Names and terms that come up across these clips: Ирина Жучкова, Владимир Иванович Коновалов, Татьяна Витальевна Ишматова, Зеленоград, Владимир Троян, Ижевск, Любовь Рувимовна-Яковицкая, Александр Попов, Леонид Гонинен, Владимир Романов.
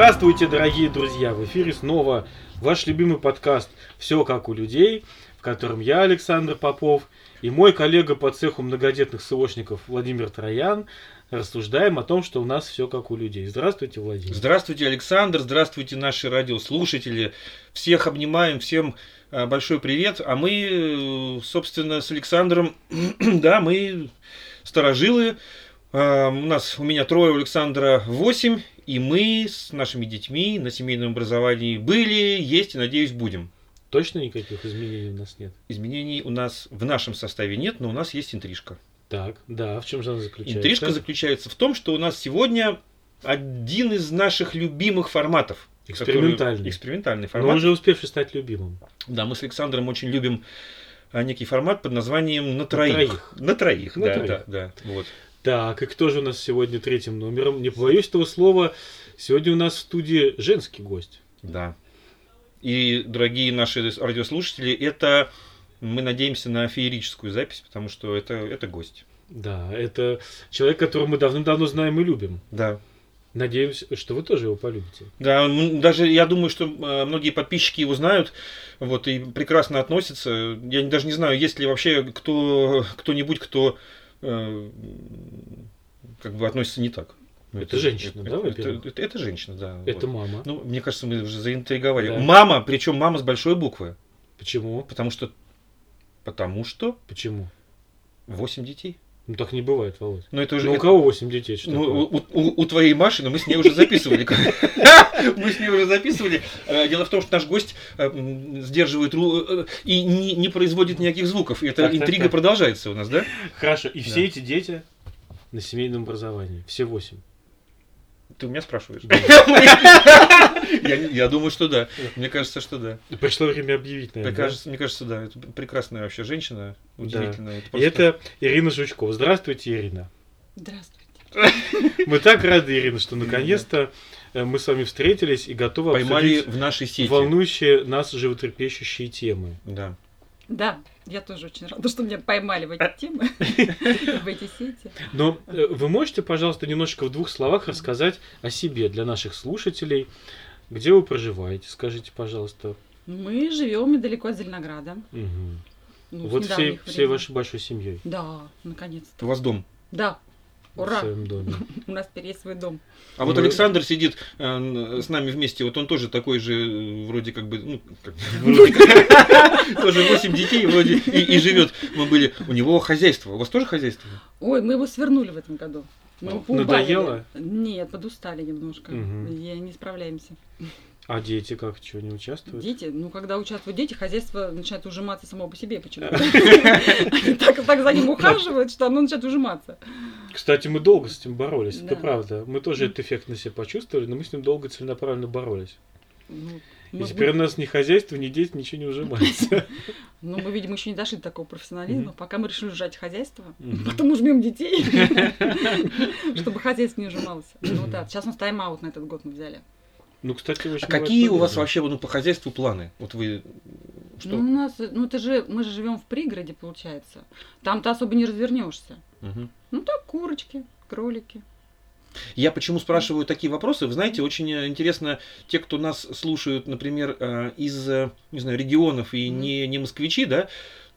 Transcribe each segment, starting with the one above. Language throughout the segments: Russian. Здравствуйте, дорогие друзья! В эфире снова ваш любимый подкаст «Все как у людей», в котором я, Александр Попов, и мой коллега по цеху многодетных СОшников Владимир Троян рассуждаем о том, что у нас все как у людей. Здравствуйте, Владимир! Здравствуйте, Александр! Здравствуйте, наши радиослушатели! Всех обнимаем, всем большой привет! А мы, собственно, с Александром, да, мы старожилы. У меня трое, у Александра 8, и мы с нашими детьми на семейном образовании были, есть и, надеюсь, будем. Точно никаких изменений у нас нет? Изменений у нас в нашем составе нет, но у нас есть интрижка. Так, да, в чем же она заключается? Интрижка заключается в том, что у нас сегодня один из наших любимых форматов. Экспериментальный формат. Но он уже успевший стать любимым. Да, мы с Александром очень любим некий формат под названием «На троих». Вот. Так, и кто же у нас сегодня третьим номером? Не побоюсь этого слова. Сегодня у нас в студии женский гость. Да. И, дорогие наши радиослушатели, это мы надеемся на феерическую запись, потому что это гость. Да, это человек, которого мы давным-давно знаем и любим. Да. Надеюсь, что вы тоже его полюбите. Да, даже я думаю, что многие подписчики его знают, вот, и прекрасно относятся. Я даже не знаю, есть ли вообще кто-нибудь, кто... как бы относится не так. Это женщина, да? Это женщина, да. Это вот. Мама. Ну, мне кажется, мы уже заинтриговали. Да. Мама, причем мама с большой буквы. Почему? Потому что? Почему? 8 детей. Ну, так не бывает, Володь. Ну, это уже... у кого 8 детей? Что ну, у твоей Маши, но мы с ней уже записывали. Дело в том, что наш гость сдерживает и не производит никаких звуков. И эта интрига продолжается у нас, да? Хорошо. И все эти дети на семейном образовании. Все 8. Ты у меня спрашиваешь? Я думаю, что да. Мне кажется, что да. Пришло время объявить, наверное. Мне кажется, да. Это прекрасная вообще женщина. Удивительная. Это Ирина Жучкова. Здравствуйте, Ирина. Здравствуйте. Мы так рады, Ирина, что наконец-то мы с вами встретились и готовы обсудить в нашей сети волнующие нас животрепещущие темы. Да. Да, я тоже очень рада, что меня поймали в эти темы, в эти сети. Но вы можете, пожалуйста, немножко в двух словах рассказать о себе для наших слушателей? Где вы проживаете? Скажите, пожалуйста. Мы живем недалеко от Зеленограда. Угу. Ну, вот всей вашей большой семьей. Да, наконец-то. У вас дом? Да. Ура! В своем доме. У нас теперь есть свой дом. А вот Александр сидит с нами вместе, вот он тоже такой же, вроде как бы, тоже 8 детей вроде и живет. Мы были, у него хозяйство, у вас тоже хозяйство? Ой, мы его свернули в этом году. Надоело? Нет, подустали немножко, не справляемся. А дети как, что, не участвуют? Дети? Ну, когда участвуют дети, хозяйство начинает ужиматься само по себе почему-то. Они так за ним ухаживают, что оно начинает ужиматься. Кстати, мы долго с этим боролись, это правда. Мы тоже этот эффект на себе почувствовали, но мы с ним долго целенаправленно боролись. И теперь у нас ни хозяйство, ни дети, ничего не ужимается. Ну, мы, видимо, еще не дошли до такого профессионализма. Пока мы решили ужать хозяйство, потом ужмем детей, чтобы хозяйство не ужималось. Ну да, сейчас у нас тайм-аут на этот год мы взяли. Ну, кстати, очень какие у вас вообще по хозяйству планы? Вот вы что? Ну, у нас, мы же живем в пригороде, получается. Там ты особо не развернешься. Угу. Ну так курочки, кролики. Я почему спрашиваю такие вопросы? Вы знаете, очень интересно, те, кто нас слушают, например, из, не знаю, регионов и не москвичи, да,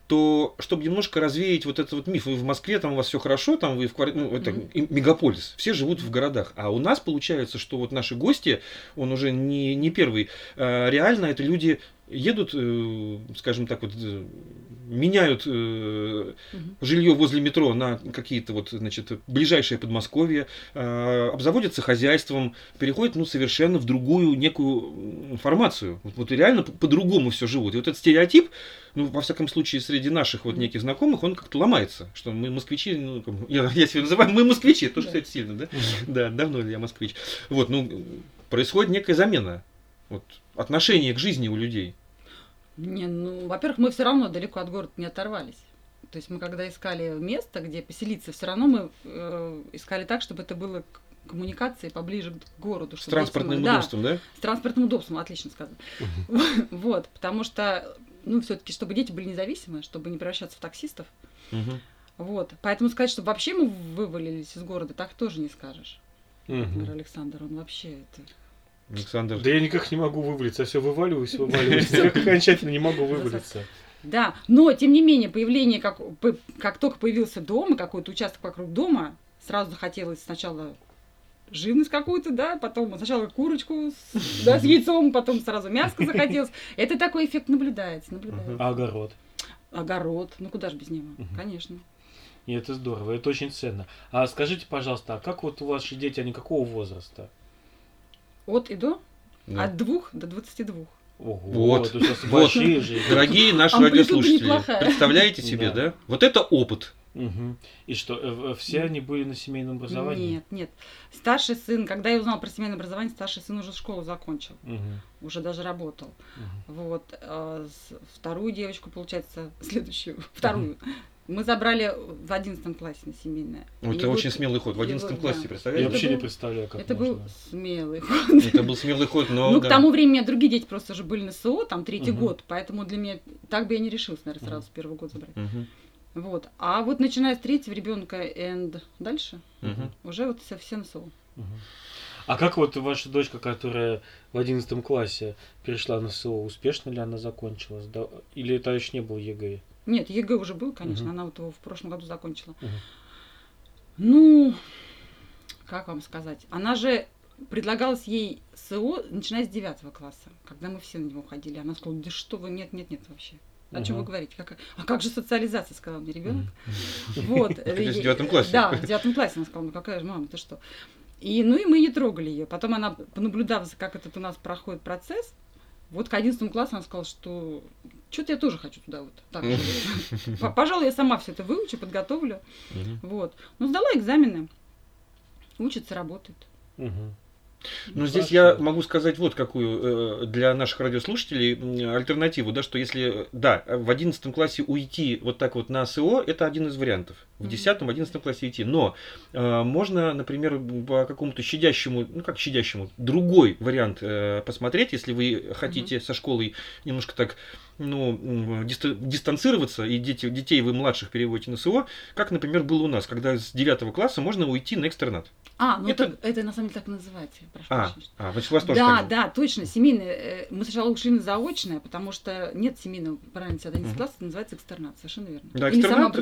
то, чтобы немножко развеять вот этот вот миф, вы в Москве, там у вас все хорошо, там вы в квартире, это мегаполис, все живут в городах. А у нас получается, что вот наши гости, он уже не первый, реально это люди едут, скажем так, вот меняют жилье возле метро на какие-то вот, значит, ближайшие Подмосковье, обзаводятся хозяйством, переходят, ну, совершенно в другую некую формацию. Вот реально по-другому все живут. И вот этот стереотип, ну, во всяком случае, среди наших вот неких знакомых, он как-то ломается, что мы москвичи, ну, я себя называю, мы москвичи, тоже, кстати, сильно, да? Да, давно ли я москвич. Вот, ну, происходит некая замена. Вот, отношение к жизни у людей. Не, ну, во-первых, мы все равно далеко от города не оторвались. То есть мы когда искали место, где поселиться, все равно мы искали так, чтобы это было коммуникации поближе к городу. Чтобы с транспортным удобством, да? С транспортным удобством, отлично сказано. Вот, потому что, ну, все-таки, чтобы дети были независимы, чтобы не превращаться в таксистов. Вот, поэтому сказать, чтобы вообще мы вывалились из города, так тоже не скажешь. Например, Александр, он вообще это... Александр. Да я никак не могу вывалиться, я все вываливаюсь, я окончательно не могу вывалиться. Да, но тем не менее, появление, как только появился дом, какой-то участок вокруг дома, сразу захотелось сначала живность какую-то, да, потом сначала курочку с яйцом, потом сразу мяско захотелось. Это такой эффект наблюдается. А огород? Огород, ну куда же без него, конечно. И это здорово, это очень ценно. А скажите, пожалуйста, а как вот ваши дети, они какого возраста? От и до? Да. От 2 до 22. Ого, вот. Большие же. Дорогие наши радиослушатели, представляете себе, да? Вот это опыт. Угу. И что, все они были на семейном образовании? Нет. Старший сын, когда я узнала про семейное образование, старший сын уже школу закончил, уже даже работал. Вот, вторую девочку, получается, вторую. Мы забрали в 11 классе на семейное. Это очень смелый ход. В 11 классе, да. Представляете? Я вообще не представляю, как это можно. Это был смелый ход, но... Ну, да. К тому времени другие дети просто уже были на СО, там, третий год, поэтому для меня... Так бы я не решилась, наверное, сразу с первого года забрать. Вот. А вот начиная с третьего ребенка и дальше, уже вот совсем СО. А как вот ваша дочка, которая в 11 классе перешла на СО, успешно ли она закончилась? Да? Или это еще не был ЕГЭ? Нет, ЕГЭ уже был, конечно, она вот его в прошлом году закончила. Ну, как вам сказать, она же предлагалась ей СО, начиная с 9 класса, когда мы все на него ходили. Она сказала, да что вы, нет вообще. О чем вы говорите? Как же социализация, сказал мне ребенок. Вот. В 9 классе. Да, в 9 классе она сказала, ну какая же мама, ты что? И мы не трогали ее. Потом она, понаблюдав, как этот у нас проходит процесс, вот к 11 классу она сказала, что что-то я тоже хочу туда вот так. Пожалуй, я сама все это выучу, подготовлю. Вот. Ну, сдала экзамены, учится, работает. Ну, здесь я могу сказать вот какую для наших радиослушателей альтернативу, да, что если, да, в 11 классе уйти вот так вот на СО, это один из вариантов, в 10-11 классе идти, но можно, например, по какому-то щадящему, другой вариант посмотреть, если вы хотите со школой немножко так, дистанцироваться, и детей вы младших переводите на СО, как, например, было у нас, когда с 9 класса можно уйти на экстернат. Это на самом деле так и называется. Значит, у вас тоже так. Да, точно, семейное. Мы сначала ушли на заочное, потому что нет семейного, правильно, с 11 класса, это называется экстернат, совершенно верно. Да, экстернат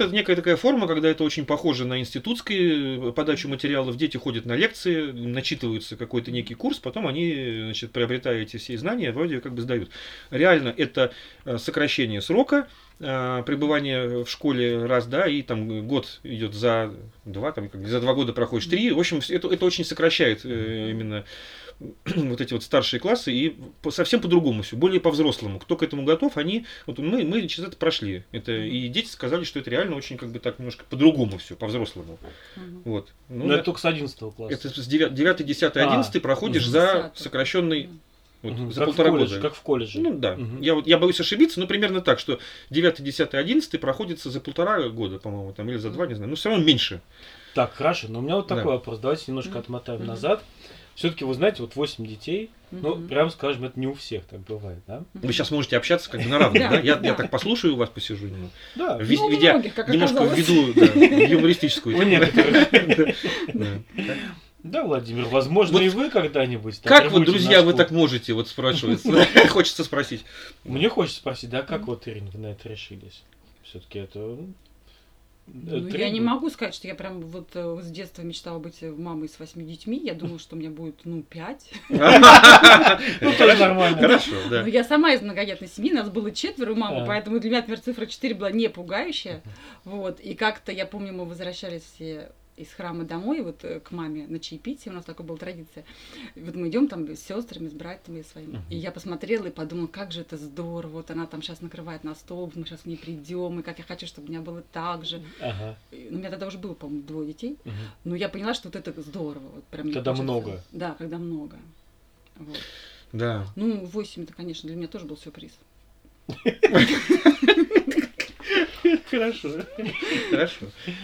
– это некая такая форма, когда это очень похоже на институтскую подачу материалов, дети ходят на лекции, начитываются какой-то некий курс, потом они, значит, приобретают все знания, вроде как бы сдают. Реально, это сокращение срока, пребывание в школе раз, да, и там год идет за два, там, за 2 года проходишь 3. В общем, это очень сокращает именно вот эти вот старшие классы, и совсем по-другому все, более по-взрослому. Кто к этому готов, они, вот мы через это прошли. Это, и дети сказали, что это реально очень как бы так немножко по-другому все, по-взрослому. Вот. Но это только с 11 класса. Это с 9, 10, 11 проходишь за сокращенный... Вот, за 1,5 года. Как в колледже. Ну да. Я боюсь ошибиться, но примерно так, что 9, 10, 11 проходится за 1,5 года, по-моему, там, или за 2, не знаю. Но все равно меньше. Так, хорошо. Но у меня вот такой вопрос. Давайте немножко отмотаем назад. Все-таки, вы знаете, вот 8 детей, ну, прям скажем, это не у всех так бывает, да? Вы сейчас можете общаться как бы на равных, да? Я так послушаю вас, посижу немного. Да, немножко введу юмористическую тему. Да, Владимир, возможно, вот и вы когда-нибудь... Как вот, друзья, вы так можете, вот спрашивается, хочется спросить. Мне хочется спросить, да, как вот, Ирина, вы на это решились? Все-таки это... Ну, я не могу сказать, что я прям вот с детства мечтала быть мамой с 8 детьми. Я думала, что у меня будет, 5. Ну, тоже нормально. Хорошо, да. Но я сама из многоядной семьи, нас было 4 у мамы, поэтому для меня, например, цифра 4 была не пугающая. Вот, и как-то, я помню, мы возвращались все... из храма домой, вот к маме на чаепитие, у нас такая была традиция. Вот мы идем там с сестрами, с братьями своими. И я посмотрела и подумала, как же это здорово, вот она там сейчас накрывает на стол, мы сейчас к ней придем, и как я хочу, чтобы у меня было так же. У меня тогда уже было, по-моему, 2 детей, но я поняла, что вот это здорово. Вот прям когда много. Да, когда много. Вот. Да. Ну, 8 это, конечно, для меня тоже был сюрприз. Хорошо.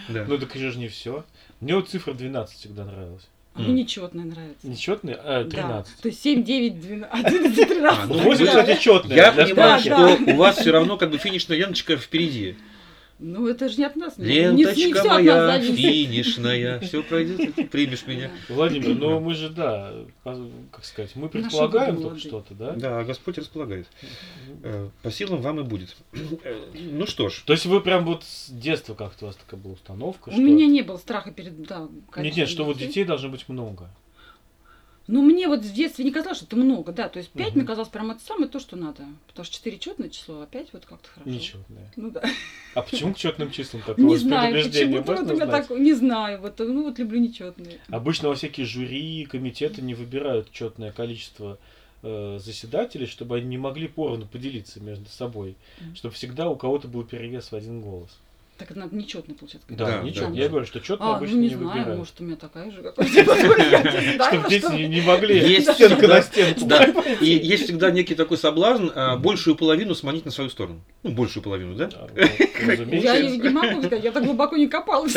Да. Ну так еще же не все. Мне вот цифра 12 всегда нравилась. Ну, нечетная нравится. Нечетная? 13. Да. То есть 7, 9, 12, 11, 13. Ну, 8, кстати, четная. Я понимаю, что у вас все равно как бы финишная ленточка впереди. Ну, это же не от нас. Ленточка моя финишная. Все пройдет, ты примешь меня. Владимир, но мы же, да, как сказать, мы предполагаем только что-то, да? Да, Господь располагает. По силам вам и будет. Ну что ж. То есть вы прям вот с детства как-то у вас такая была установка? У меня не было страха перед... Нет, что вот детей должно быть много. Ну, мне вот в детстве не казалось, что это много, да. То есть 5 мне казалось прям это самое то, что надо. Потому что 4 четное число, а 5 вот как-то хорошо. Нечетное. Ну да. А почему к четным числам такое предубеждение? Не знаю, вот, ну вот люблю нечетные. Обычно во всякие жюри, комитеты не выбирают четное количество заседателей, чтобы они не могли поровну поделиться между собой. Чтобы всегда у кого-то был перевес в один голос. Так это надо нечетно, получается. Да, нечетно. Я говорю, что четно обычно не выбирают. Не знаю, может, у меня такая же какая-то. Чтобы дети не могли. Есть стенка на стенку. Да. И есть всегда некий такой соблазн большую половину сманить на свою сторону. Ну, большую половину, да? Я не могу сказать, я так глубоко не копалась.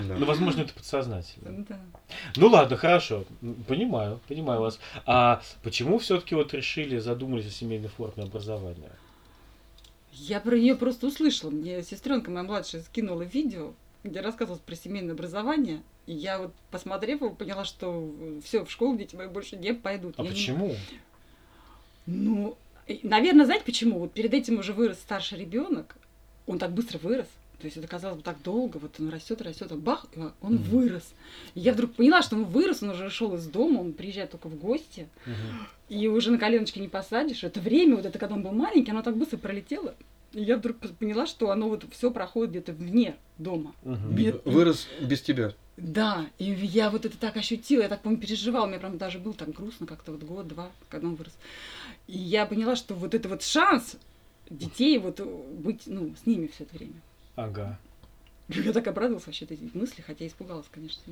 Ну, возможно, это подсознательно. Ну, ладно, хорошо. Понимаю вас. А почему все-таки вот решили, задумались о семейной форме образования? Я про нее просто услышала. Мне сестренка моя младшая скинула видео, где рассказывалось про семейное образование. И я вот, посмотрев его, поняла, что все, в школу дети мои больше не пойдут. А я почему? Ну, наверное, знаете почему? Вот перед этим уже вырос старший ребенок. Он так быстро вырос. То есть это, казалось бы, так долго. Вот он растет, а бах, он вырос. И я вдруг поняла, что он вырос, он уже шел из дома, он приезжает только в гости. И уже на коленочке не посадишь. Это время, вот это когда он был маленький, оно так быстро пролетело. И я вдруг поняла, что оно вот все проходит где-то вне дома. Вырос без тебя. Да, и я вот это так ощутила, я так, по-моему, переживала. Мне прям даже было так грустно как-то вот год-два, когда он вырос. И я поняла, что вот это вот шанс детей вот быть, ну, с ними все это время. Ага. Я так обрадовалась вообще этой мысли, хотя испугалась, конечно.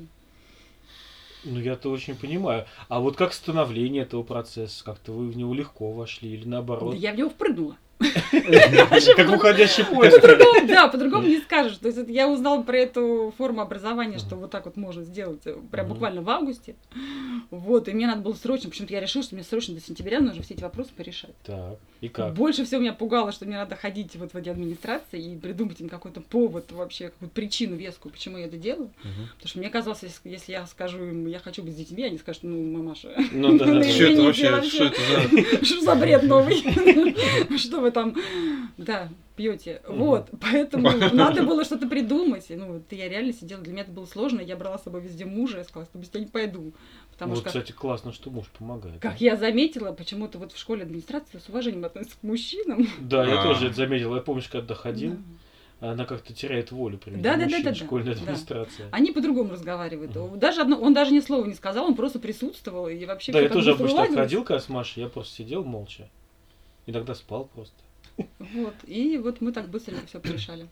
Ну, я-то очень понимаю. А вот как становление этого процесса? Как-то вы в него легко вошли или наоборот? Да я в него впрыгнула. Как уходящий поезд. Да, по-другому не скажешь. То есть я узнала про эту форму образования, что вот так вот можно сделать прям буквально в августе. Вот, и мне надо было срочно, почему-то я решила, что мне срочно до сентября нужно все эти вопросы порешать. Так, и как? Больше всего меня пугало, что мне надо ходить вот в эти администрации и придумать им какой-то повод вообще, какую-то причину вескую, почему я это делаю. Потому что мне казалось, если я скажу им, я хочу быть с детьми, они скажут, ну, мамаша, ну да, что за бред новый? Что вы там, да, пьете. Вот, поэтому надо было что-то придумать. Ну, я реально сидела, для меня это было сложно, я брала с собой везде мужа, я сказала, что без тебя не пойду. Потому вот, что, кстати, классно, что муж помогает. Как я заметила, почему-то вот в школе администрации с уважением относятся к мужчинам. Да, я тоже это заметила. Я помню, когда ходил, она как-то теряет волю при мужчин, школьная администрация. Они по-другому разговаривают. Он даже ни слова не сказал, он просто присутствовал. И вообще да, я тоже обычно ходил, когда с Машей, я просто сидел молча. Иногда спал просто. Вот, и вот мы так быстро все порешали.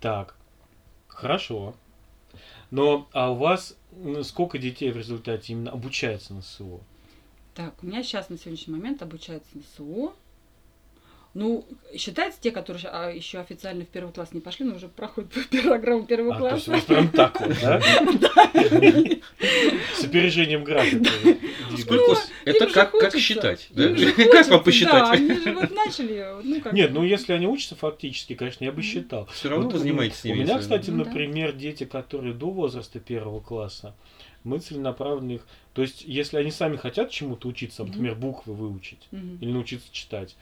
Так, хорошо. Но а у вас сколько детей в результате именно обучается на СО? Так, у меня сейчас на сегодняшний момент обучается на СО. Ну, считается те, которые еще официально в первый класс не пошли, но уже проходят программу первого класса. А, то есть прям так вот, да? С опережением графика. Это как считать? Как вам посчитать? Да, они же вот начали. Нет, ну если они учатся фактически, конечно, я бы считал. Все равно занимаетесь с ними. У меня, кстати, например, дети, которые до возраста первого класса, мы целенаправленно их... То есть если они сами хотят чему-то учиться, например, буквы выучить или научиться читать,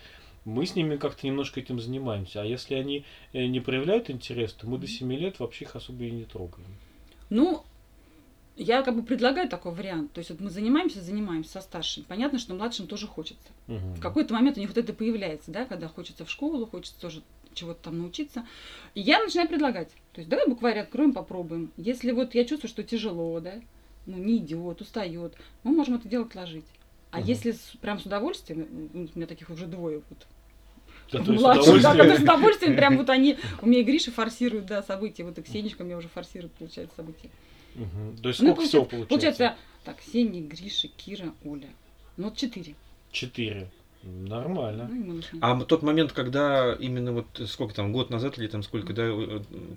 мы с ними как-то немножко этим занимаемся. А если они не проявляют интерес, то мы до 7 лет вообще их особо и не трогаем. Ну, я как бы предлагаю такой вариант. То есть вот мы занимаемся со старшим. Понятно, что младшим тоже хочется. В какой-то момент у них вот это появляется, да, когда хочется в школу, хочется тоже чего-то там научиться. И я начинаю предлагать. То есть давай букварь откроем, попробуем. Если вот я чувствую, что тяжело, да, ну не идет, устает, мы можем это дело отложить. А если прям с удовольствием, у меня таких уже двое вот. Младшие, да, которые с удовольствием, прям вот они, у меня и Гриша форсирует, да, события, вот и Ксенечка мне уже форсирует, получается, события. То есть сколько всего получается? Получается, так, Ксения, Гриша, Кира, Оля, ну вот 4. 4. Нормально. А тот момент, когда именно вот сколько там, год назад или там сколько, да,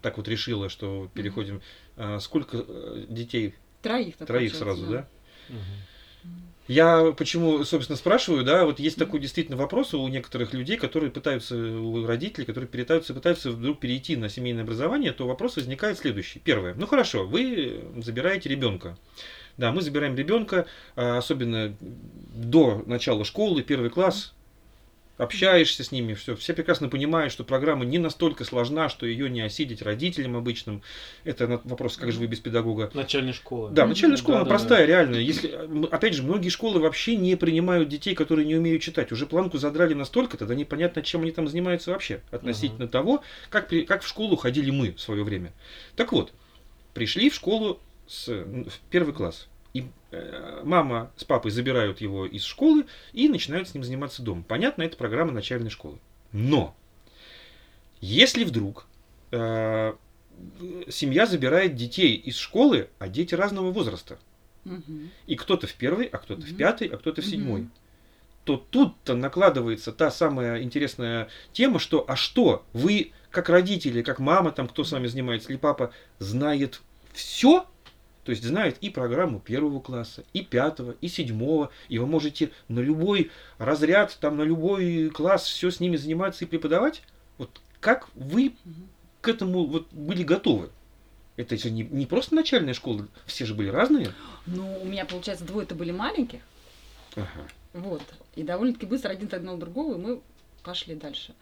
так вот решила, что переходим, сколько детей? Троих сразу, да? Я почему, собственно, спрашиваю, да, вот есть такой действительно вопрос у некоторых людей, которые пытаются, у родителей, которые пытаются вдруг перейти на семейное образование, то вопрос возникает следующий. Первое. Ну хорошо, вы забираете ребенка. Да, мы забираем ребенка, особенно до начала школы, первый класс, общаешься с ними, все прекрасно понимают, что программа не настолько сложна, что ее не осилить родителям обычным. Это вопрос, как же вы без педагога. Начальная школа. Да, начальная школа, она простая, реальная. Если, опять же, многие школы вообще не принимают детей, которые не умеют читать. Уже планку задрали настолько, тогда непонятно, чем они там занимаются вообще, относительно того, как в школу ходили мы в свое время. Так вот, пришли в школу в первый класс. И мама с папой забирают его из школы и начинают с ним заниматься дома. Понятно, это программа начальной школы. Но если вдруг семья забирает детей из школы, а дети разного возраста, и кто-то в первый, а кто-то в пятый, а кто-то в седьмой, то тут-то накладывается та самая интересная тема, что а что вы, как родители, как мама, там кто с вами занимается, или папа, знает все? То есть знает и программу первого класса, и пятого, и седьмого, и вы можете на любой разряд, там, на любой класс все с ними заниматься и преподавать. Вот как вы к этому вот были готовы? Это же не просто начальная школа, все же были разные. Ну, у меня, получается, двое-то были маленьких. Ага. Вот. И довольно-таки быстро один догнал другого, и мы пошли дальше.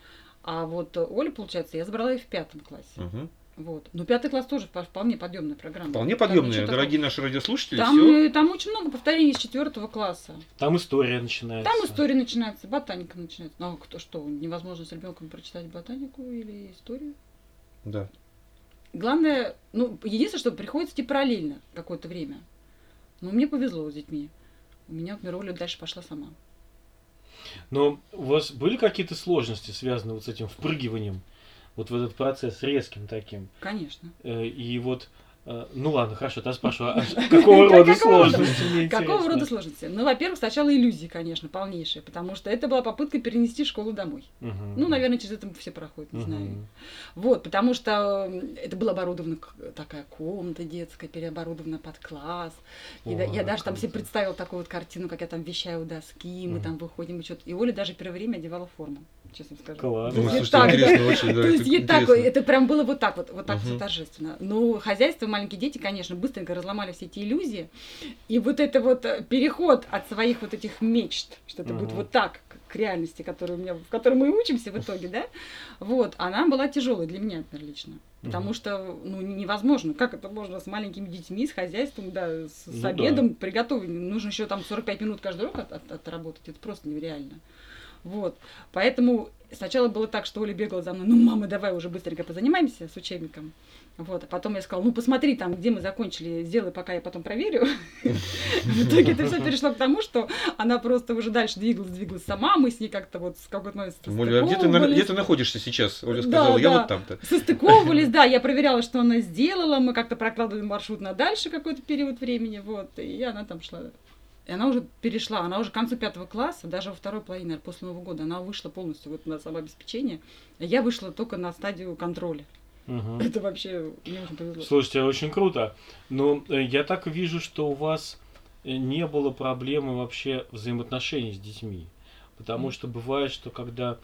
А вот Оля, получается, я забрала ее в пятом классе. Ага. Вот. Но пятый класс тоже вполне подъемная программа. Вполне подъемная, дорогие наши радиослушатели. Там очень много повторений с четвертого класса. Там история начинается. Ботаника начинается. Ну а что, невозможно с ребенком прочитать ботанику или историю? Да. Главное, единственное, что приходится идти параллельно какое-то время. Но мне повезло с детьми. У меня, например, Оля дальше пошла сама. Но у вас были какие-то сложности, связанные вот с этим впрыгиванием? Вот в этот процесс резким таким. Конечно. И вот, ну ладно, хорошо, я спрашиваю, какого рода сложности? Какого рода сложности? Ну, во-первых, сначала иллюзии, конечно, полнейшие, потому что это была попытка перенести школу домой. Ну, наверное, через это все проходят, не знаю. Вот, потому что это была оборудована такая комната детская, переоборудована под класс. Я даже там себе представила такую вот картину, как я там вещаю у доски, мы там выходим и что-то. И Оля даже первое время одевала форму. Честно скажу. Класс. То есть это прям было вот так все торжественно. Ну, хозяйство, маленькие дети, конечно, быстренько разломали все эти иллюзии. И вот это вот переход от своих вот этих мечт, что это будет вот так, к реальности, в которой мы и учимся в итоге, да, вот, она была тяжелой для меня, например, лично. Потому что, невозможно. Как это можно с маленькими детьми, с хозяйством, да, с обедом приготовить? Нужно еще там 45 минут каждый урок отработать. Это просто нереально. Вот, поэтому сначала было так, что Оля бегала за мной, мама, давай уже быстренько позанимаемся с учебником. Вот, а потом я сказала, посмотри там, где мы закончили, сделай, пока я потом проверю. В итоге это все перешло к тому, что она просто уже дальше двигалась сама, мы с ней как-то вот с какой-то момент состыковывались. Где ты находишься сейчас? Оля сказала, я вот там-то. Состыковывались, да, я проверяла, что она сделала, мы как-то прокладывали маршрут на дальше какой-то период времени, вот, и она там шла. И она уже перешла, она уже к концу пятого класса, даже во второй половине, наверное, после Нового года, она вышла полностью вот на самообеспечение. Я вышла только на стадию контроля. Это вообще мне очень повезло. Слушайте, очень круто. Но я так вижу, что у вас не было проблемы вообще взаимоотношений с детьми. Потому что бывает, что когда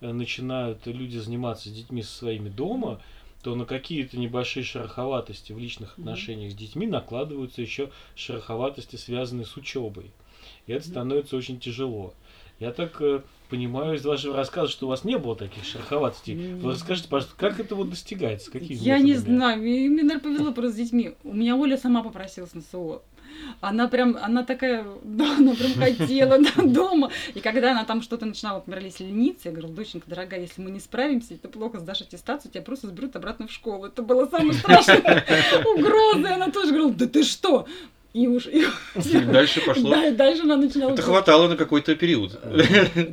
начинают люди заниматься с детьми со своими дома, то на какие-то небольшие шероховатости в личных отношениях с детьми накладываются еще шероховатости, связанные с учебой. И это становится очень тяжело. Я так понимаю из вашего рассказа, что у вас не было таких шероховатостей. Вы расскажите, пожалуйста, как это вот достигается? Какие методами? Я не знаю, мне, наверное, повезло просто с детьми. У меня Оля сама попросилась на СО. Она такая, да, она прям хотела дома. И когда она там что-то начинала, например, если лениться, я говорила, доченька, дорогая, если мы не справимся, ты плохо сдашь аттестацию, тебя просто сберут обратно в школу. Это была самая страшная угроза. Она тоже говорила, да ты что? И дальше пошло. Да, и дальше она начинала. Это хватало на какой-то период.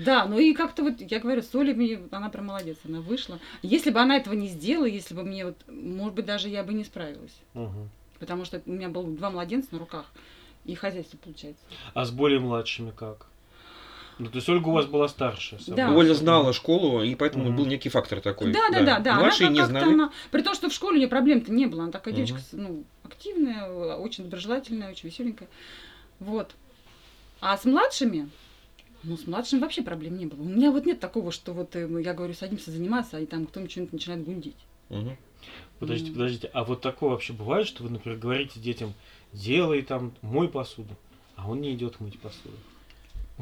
Да, и как-то вот, я говорю, с Олей, она прям молодец, она вышла. Если бы она этого не сделала, если бы мне, может быть, даже я бы не справилась. Потому что у меня было 2 младенца на руках, и хозяйство получается. А с более младшими как? То есть Ольга у вас была старше. Да. Оля знала школу, и поэтому был некий фактор такой. Да. Младшие не знали. При том, что в школе у нее проблем-то не было. Она такая девочка активная, очень доброжелательная, очень веселенькая. Вот. А с младшими? Ну, с младшим вообще проблем не было. У меня вот нет такого, что вот я говорю, садимся заниматься, и там кто-нибудь что-нибудь начинает гундить. Угу. Подождите, а вот такое вообще бывает, что вы, например, говорите детям, делай там, мой посуду, а он не идет мыть посуду?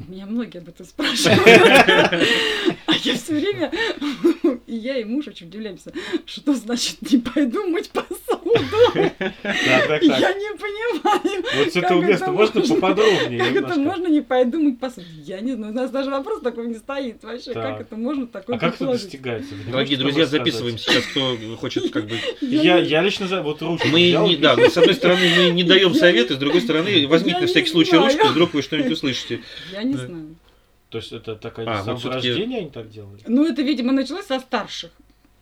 Меня многие об этом спрашивают. А я все время, и я, и муж очень удивляемся, что значит не пойду мыть посуду. Я не понимаю. Вот с этого места можно поподробнее? Как это можно не пойду мыть посуду? Я не знаю, у нас даже вопрос такой не стоит вообще. Как это можно такое предложить? А как это достигается? Дорогие друзья, записываем сейчас, кто хочет как бы... Я лично за... Вот ручку взял. Да, с одной стороны, мы не даем советы, с другой стороны, возьмите на всякий случай ручку, вдруг вы что-нибудь услышите. Я не знаю. То есть это такая самоврождение они так делают? Ну, это, видимо, началось со старших.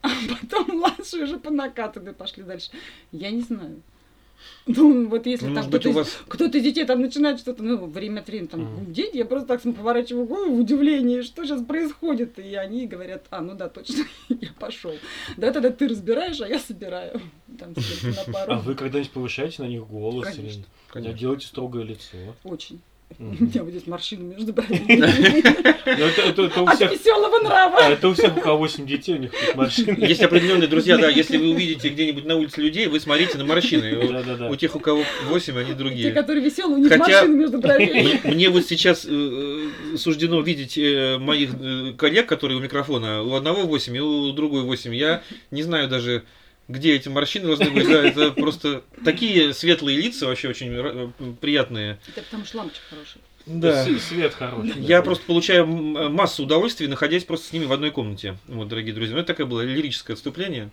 А потом младшие уже по накатанной пошли дальше. Я не знаю. Ну, вот если там кто-то из детей там начинает что-то, ну, время от времени там гудеть, я просто так поворачиваю голову в удивлении, что сейчас происходит. И они говорят, ну да, точно, я пошел. Да, тогда ты разбираешь, а я собираю. Там, на пару. А вы когда-нибудь повышаете на них голос? Конечно. Или делаете строгое лицо? Очень. У меня вот здесь морщины между бровями. От веселого нрава. Это у всех, у кого 8 детей, у них тут морщины. Есть определенные, друзья, да, если вы увидите где-нибудь на улице людей, вы смотрите на морщины. У тех, у кого 8, они другие. Те, которые веселые, у них морщины между бровями. Мне вот сейчас суждено видеть моих коллег, которые у микрофона, у одного 8 и у другой 8. Я не знаю даже... Где эти морщины должны быть? Да, это просто такие светлые лица, вообще очень приятные. Это потому что лампочка хорошая. Да. Свет хороший. Я просто получаю массу удовольствия, находясь просто с ними в одной комнате. Вот, дорогие друзья. Ну, это такое было лирическое отступление.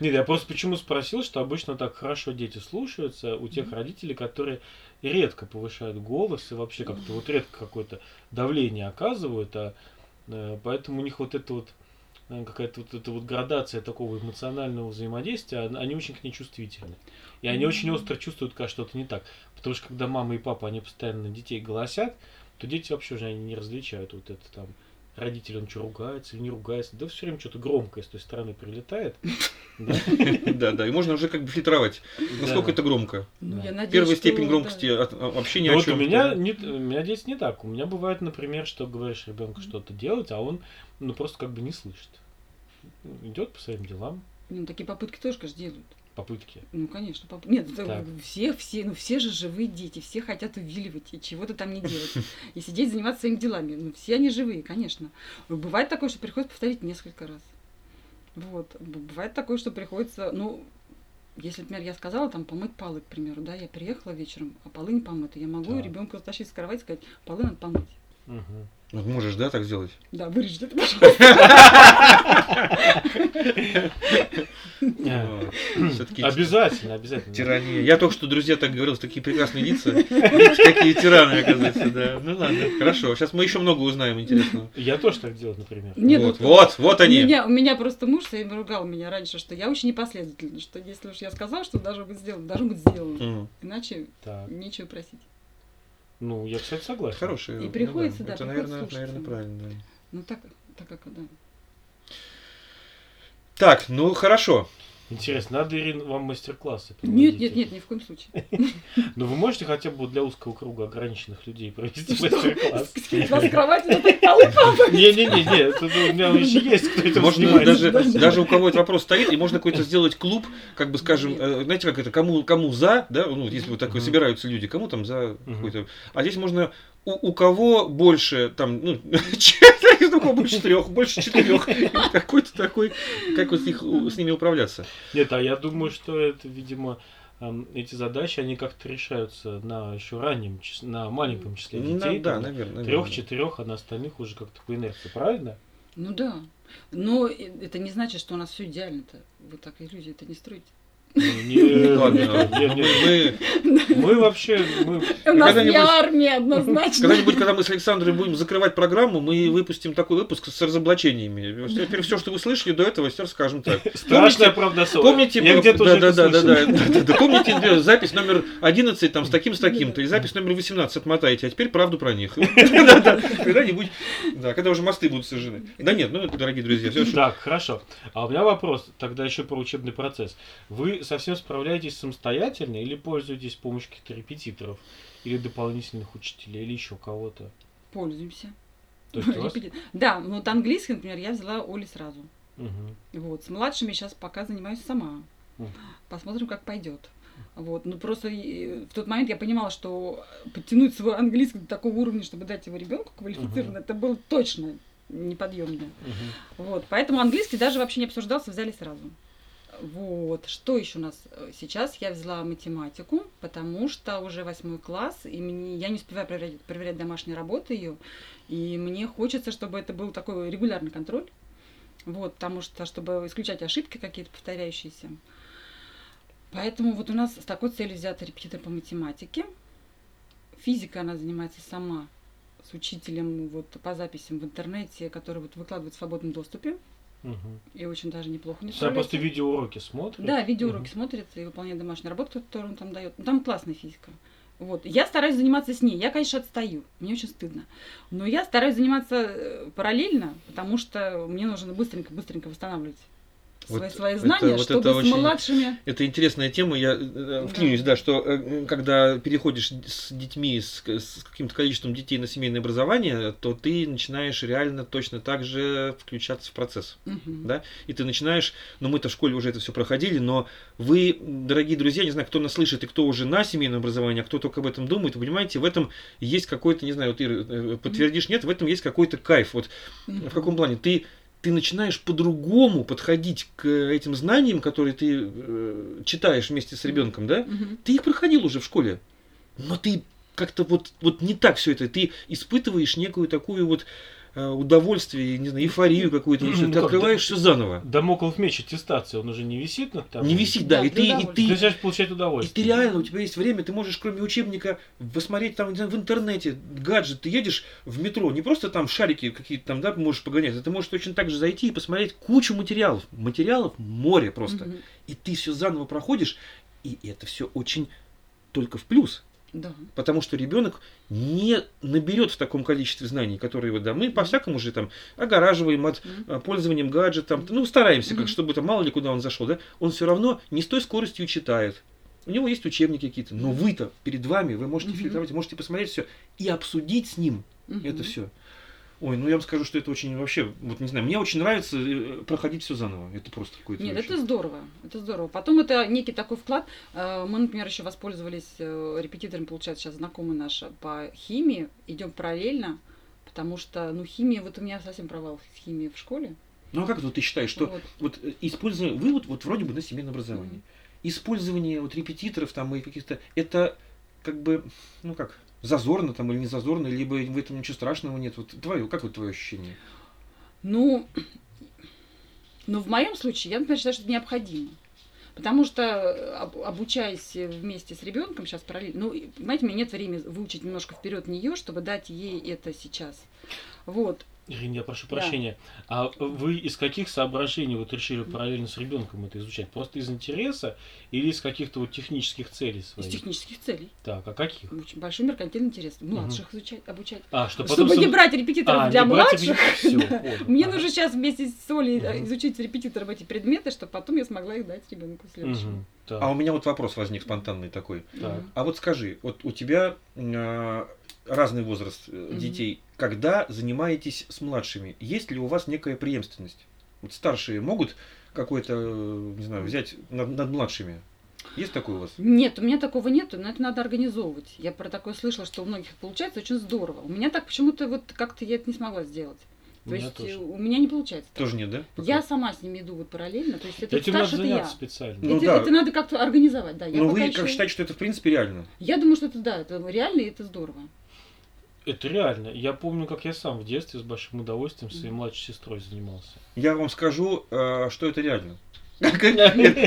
Нет, я просто почему спросил, что обычно так хорошо дети слушаются у тех родителей, которые редко повышают голос и вообще как-то вот редко какое-то давление оказывают, поэтому у них вот это вот какая-то вот эта вот градация такого эмоционального взаимодействия, они очень к ней чувствительны. И они очень остро чувствуют, когда что-то не так. Потому что когда мама и папа, они постоянно на детей голосят, то дети вообще уже они не различают вот это там, родитель, он что, ругается или не ругается. Да все время что-то громкое с той стороны прилетает. Да, и можно уже как бы фильтровать, насколько это громко. Первая степень громкости вообще ни о чем. Вот у меня здесь не так. У меня бывает, например, что говоришь ребенку что-то делать, а он просто как бы не слышит. Идет по своим делам. Ну, такие попытки тоже, конечно, делают. Попытки. Ну, конечно, попытки. Нет, все же живые дети, все хотят увиливать и чего-то там не делать. И сидеть, заниматься своими делами. Ну, все они живые, конечно. Бывает такое, что приходится повторить несколько раз. Вот. Бывает такое, что приходится, ну, если, например, я сказала, там, помыть полы, к примеру, да, я приехала вечером, а полы не помыты. Я могу ребенка стащить с кровати и сказать, полы надо помыть. Угу. Вот можешь, да, так сделать? Да, вырежь это, пожалуйста. Обязательно. Тирания. Я только что, друзья, так говорил, такие прекрасные лица. Какие тираны, оказывается, да. Ну ладно, хорошо. Сейчас мы еще много узнаем интересного. Я тоже так делал, например. Вот они. У меня просто муж своим ругал меня раньше, что я очень непоследовательна, что если уж я сказала, что должно быть сделано. Иначе нечего просить. Ну, я, кстати, согласен. Хорошие. И приходится, да, это, наверное, правильно. Да. Ну, так как, да. Так, ну, хорошо. Интересно, надо, Ирина, вам мастер-классы проводить? Нет, ни в коем случае. Ну, вы можете хотя бы для узкого круга ограниченных людей провести мастер-класс? У вас кровать, но так полы помыть? Не, у меня еще есть кто это занимается. Даже у кого этот вопрос стоит, и можно какой-то сделать клуб, как бы, скажем, знаете, как это, кому за, да, ну, если вот такое собираются люди, кому там за какой-то... А здесь можно... У кого больше, там, ну, у кого больше 3, больше 4, какой-то такой, как вот с ними управляться. Нет, а я думаю, что это, видимо, эти задачи, они как-то решаются на еще раннем, на маленьком числе детей. Да, наверное. 3-4, а на остальных уже как-то по инерции, правильно? Ну да, но это не значит, что у нас все идеально-то, вы так иллюзии-то не строите. Мы вообще... У нас не армия, однозначно. Когда-нибудь, когда мы с Александром будем закрывать программу, мы выпустим такой выпуск с разоблачениями. Теперь все, что вы слышали до этого, все расскажем так. Страшная правда слово. Помните запись номер 11 там, с таким-то, и запись номер 18 отмотаете, а теперь правду про них. Когда-нибудь, когда уже мосты будут сожжены. Да нет, ну, дорогие друзья. Так, хорошо. А у меня вопрос тогда еще про учебный процесс. Вы совсем справляетесь самостоятельно или пользуетесь помощью каких-то репетиторов? или дополнительных учителей, или еще кого-то? Пользуемся. То есть у вас... Да, вот английский, например, я взяла Оли сразу. Угу. Вот, с младшими сейчас пока занимаюсь сама. Посмотрим, как пойдет. Вот. Ну, просто в тот момент я понимала, что подтянуть свой английский до такого уровня, чтобы дать его ребенку квалифицированно, это было точно неподъемно. Вот. Поэтому английский даже вообще не обсуждался, взяли сразу. Вот. Что еще у нас сейчас? Я взяла математику, потому что уже 8 класс, и я не успеваю проверять домашние работы ее, и мне хочется, чтобы это был такой регулярный контроль, вот, потому что, чтобы исключать ошибки какие-то повторяющиеся. Поэтому вот у нас с такой целью взят репетитор по математике. Физика она занимается сама с учителем вот, по записям в интернете, которые вот, выкладывают в свободном доступе. Угу. И очень даже неплохо. Она просто видеоуроки смотрит? Да, видеоуроки смотрит и выполняет домашнюю работу, которую он там дает. Там классная физика. Вот. Я стараюсь заниматься с ней. Я, конечно, отстаю. Мне очень стыдно. Но я стараюсь заниматься параллельно, потому что мне нужно быстренько восстанавливать свои знания, это, чтобы с младшими... Это интересная тема, я вклинюсь, да, что когда переходишь с детьми, с каким-то количеством детей на семейное образование, то ты начинаешь реально точно так же включаться в процесс, да, и ты начинаешь, ну мы-то в школе уже это все проходили, но вы, дорогие друзья, не знаю, кто нас слышит и кто уже на семейном образовании, а кто только об этом думает, вы понимаете, в этом есть какой-то, не знаю, вот Ира, подтвердишь, нет, в этом есть какой-то кайф, вот в каком плане, ты начинаешь по-другому подходить к этим знаниям, которые ты читаешь вместе с ребенком, да? Ты их проходил уже в школе, но ты как-то вот не так все это, ты испытываешь некую такую вот удовольствие, не знаю, эйфорию какую-то, ну, ты открываешь все заново. Дамоклов меч аттестации, он уже не висит над тобой. Не висит, да, и ты начинаешь получать удовольствие. И ты реально, у тебя есть время, ты можешь кроме учебника посмотреть там, не знаю, в интернете, гаджет, ты едешь в метро, не просто там шарики какие-то там, да, можешь погонять, а ты можешь точно так же зайти и посмотреть кучу материалов море просто, и ты все заново проходишь, и это все очень только в плюс. Да. Потому что ребенок не наберет в таком количестве знаний, которые вот, да, мы по-всякому же там огораживаем от пользования гаджетом, ну стараемся, как, чтобы там, мало ли куда он зашел, да, он все равно не с той скоростью читает. У него есть учебники какие-то, но вы-то перед вами, вы можете фильтровать, можете посмотреть все и обсудить с ним это все. Ой, ну я вам скажу, что это очень вообще, вот не знаю, мне очень нравится проходить все заново, это просто какой-то... Нет, очень... это здорово. Потом это некий такой вклад, мы, например, еще воспользовались репетитором, получается, сейчас знакомый наш по химии, идем параллельно, потому что, ну, химия, вот у меня совсем провал с химией в школе. Ну а как вот ты считаешь, что вот использование, вывод вот вроде бы на семейном образовании, использование вот репетиторов там и каких-то, это как бы, ну как... Зазорно там или не зазорно, либо в этом ничего страшного нет. Вот твое, как вот твое ощущение? Ну, в моем случае, я, например, считаю, что это необходимо. Потому что, обучаясь вместе с ребенком сейчас параллельно, ну, понимаете, у меня нет времени выучить немножко вперед нее, чтобы дать ей это сейчас. Вот. Ирина, я прошу прощения. А вы из каких соображений вот решили параллельно с ребенком это изучать? Просто из интереса или из каких-то вот технических целей своих? Из технических целей. Так, а каких? Очень большой меркантильный интерес. Младших обучать. А, чтобы не брать репетиторов для младших. Мне нужно сейчас вместе с Олей изучить репетитором эти предметы, чтобы потом я смогла их дать ребенку следующему. А у меня вот вопрос возник спонтанный такой. А вот скажи, вот у тебя разный возраст детей. Когда занимаетесь с младшими, есть ли у вас некая преемственность? Вот старшие могут какое-то, не знаю, взять над младшими? Есть такое у вас? Нет, у меня такого нету, но это надо организовывать. Я про такое слышала, что у многих получается очень здорово. У меня так почему-то вот как-то я это не смогла сделать. То есть тоже. У меня не получается. Тоже нет, да? Пока. Я сама с ними иду вот параллельно. То есть это старше, надо заняться специально. Ну, да. Это надо как-то организовать, да. Но вы как считаете, что это в принципе реально? Я думаю, что это да, это реально и это здорово. Это реально. Я помню, как я сам в детстве с большим удовольствием своей младшей сестрой занимался. Я вам скажу, что это реально. У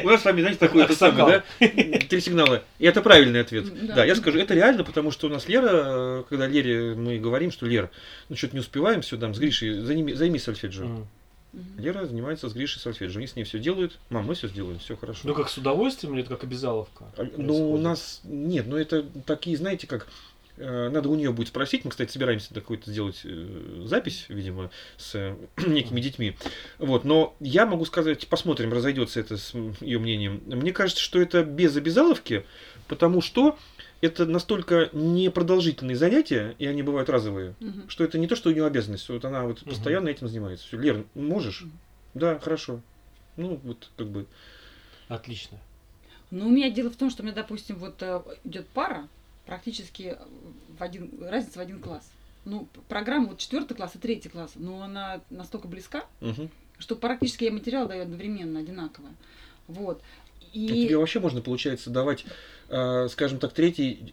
нас с вами, знаете, такое это самое, да? 3 сигнала. И это правильный ответ. Да, я скажу, это реально, потому что у нас Лера, когда Лере мы говорим, что Лера, ну что-то не успеваем, все, там, с Гришей, займись сольфеджио. Лера занимается с Гришей сольфеджио. Они с ней все делают. Мам, мы все сделаем, все хорошо. Ну как с удовольствием или это как обязаловка? Ну у нас нет, но это такие, знаете, как... Надо у нее будет спросить. Мы, кстати, собираемся какую-то сделать запись, видимо, с некими детьми. Вот. Но я могу сказать, посмотрим, разойдется это с ее мнением. Мне кажется, что это без обязаловки, потому что это настолько непродолжительные занятия, и они бывают разовые, угу. что это не то, что у нее обязанность. Вот она вот угу. постоянно этим занимается. Все, Лер, можешь? Угу. Да, хорошо. Ну, вот как бы. Отлично. Ну, у меня дело в том, что у меня, допустим, вот идет пара, практически разница в один класс. Ну, программа вот 4-й класс и 3-й класс, но она настолько близка, угу. что практически я материал даю одновременно, одинаково. Вот. И... Ну, тебе вообще можно, получается, давать, скажем так, 3+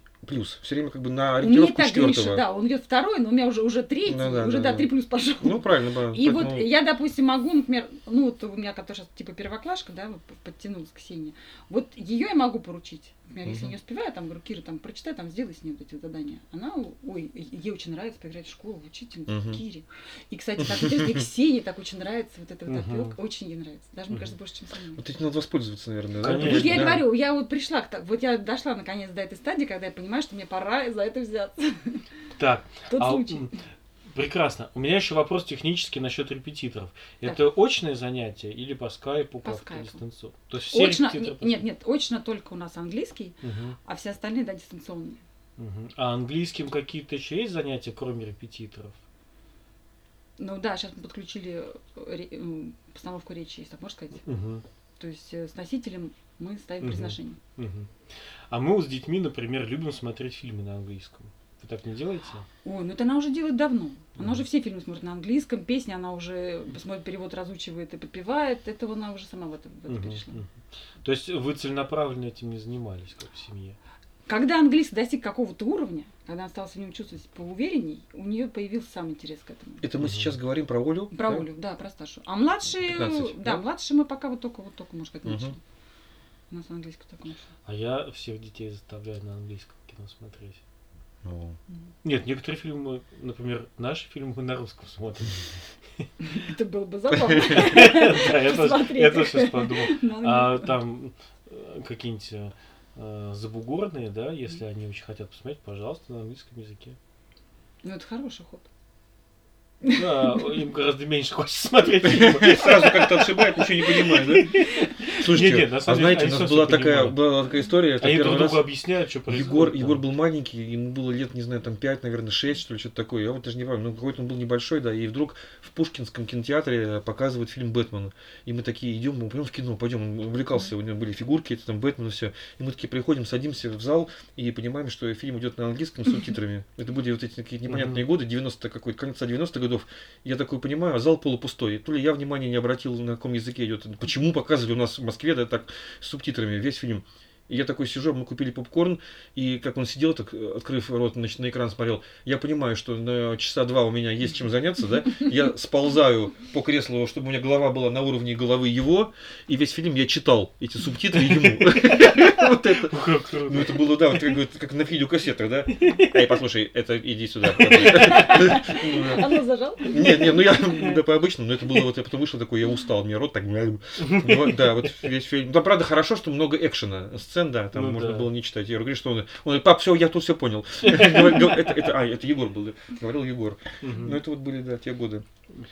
все время как бы на ориентировку 4-го. Да, он идет 2-й, но у меня уже 3-й, уже 3+ пошел. Ну, правильно, да. И поэтому... вот я, допустим, могу, например, ну, вот у меня как-то сейчас типа первоклашка, да, подтянулась Ксения, вот ее я могу поручить. Например, если не успеваю, я там говорю, Кира, там, прочитай, там, сделай с ней вот эти задания. Она, ой, ей очень нравится поиграть в школу, учитель, Кире. И, кстати, так интересно, Ксении так очень нравится вот этот опёк, очень ей нравится. Даже, мне кажется, больше, чем со мной. Вот этим надо воспользоваться, наверное, да? Вот я говорю, я вот пришла, вот я дошла, наконец, до этой стадии, когда я понимаю, что мне пора за это взяться. Так. Тот случай. Прекрасно. У меня еще вопрос технический насчет репетиторов. Так. Это очное занятие или по скайпу? По скайпу. Дистанционно? То есть все очно, репетиторы... Нет, очно только у нас английский, а все остальные, да, дистанционные. Угу. А английским какие-то еще есть занятия, кроме репетиторов? Ну да, сейчас мы подключили постановку речи, если так можно сказать. Угу. То есть с носителем мы ставим произношение. Угу. А мы с детьми, например, любим смотреть фильмы на английском. Вы так не делаете? Ой, ну это она уже делает давно. Она уже все фильмы смотрит на английском, песни она уже смотрит, перевод разучивает и подпевает. Это она уже сама в это перешла. То есть вы целенаправленно этим не занимались, как в семье? Когда английский достиг какого-то уровня, когда она стала в нем чувствовать поуверенней, у нее появился сам интерес к этому. Это мы сейчас говорим про Олю? Про Олю, да, про старшую. А младшие, 15, да, младшие мы пока вот только может, как начали. У нас английский только начал. А я всех детей заставляю на английском кино смотреть. О. Нет, некоторые фильмы, например, наши фильмы мы на русском смотрим. Это было бы забавно. Да, я тоже сейчас подумал. А там какие-нибудь забугорные, да, если они очень хотят посмотреть, пожалуйста, на английском языке. Ну, это хороший ход. Да, им гораздо меньше хочется смотреть фильмы. Сразу как-то отшибает, ничего не понимает, да? Слушайте, а знаете, у нас была такая история. Они друг другу объясняют, что происходит. Егор был маленький, ему было лет, не знаю, там 5, наверное, 6, что ли, что-то такое. Я вот даже не помню, ну какой-то он был небольшой, да, и вдруг в Пушкинском кинотеатре показывают фильм «Бэтмен». И мы такие идем, мы пойдем в кино, пойдем, он увлекался, у него были фигурки, это там Бэтмен и все. И мы такие приходим, садимся в зал и понимаем, что фильм идет на английском с субтитрами. Это были вот эти какие-то непонятные годы, 90-е, какой-то, конца 90-х годов. Я такой понимаю, а зал полупустой. То ли я внимания не обратил, на каком языке идет. Почему показывали у нас в Москве, да, так, с субтитрами весь фильм. И я такой сижу, мы купили попкорн, и как он сидел, так, открыв рот, значит, на экран смотрел, я понимаю, что на часа два у меня есть чем заняться, да, я сползаю по креслу, чтобы у меня голова была на уровне головы его, и весь фильм я читал эти субтитры ему. Вот это. Ну, это было, да, как на видеокассетах, да. Эй, послушай, это иди сюда. Оно зажал? Нет, ну я по-обычному, но это было, вот я потом вышел такой, я устал, у меня рот так... Да, вот весь фильм. Да, правда, хорошо, что много экшена, да, там можно было не читать. Егор говорит, что он пап, все, я тут все понял. Это Егор был, говорил Егор. Но это вот были, да, те годы.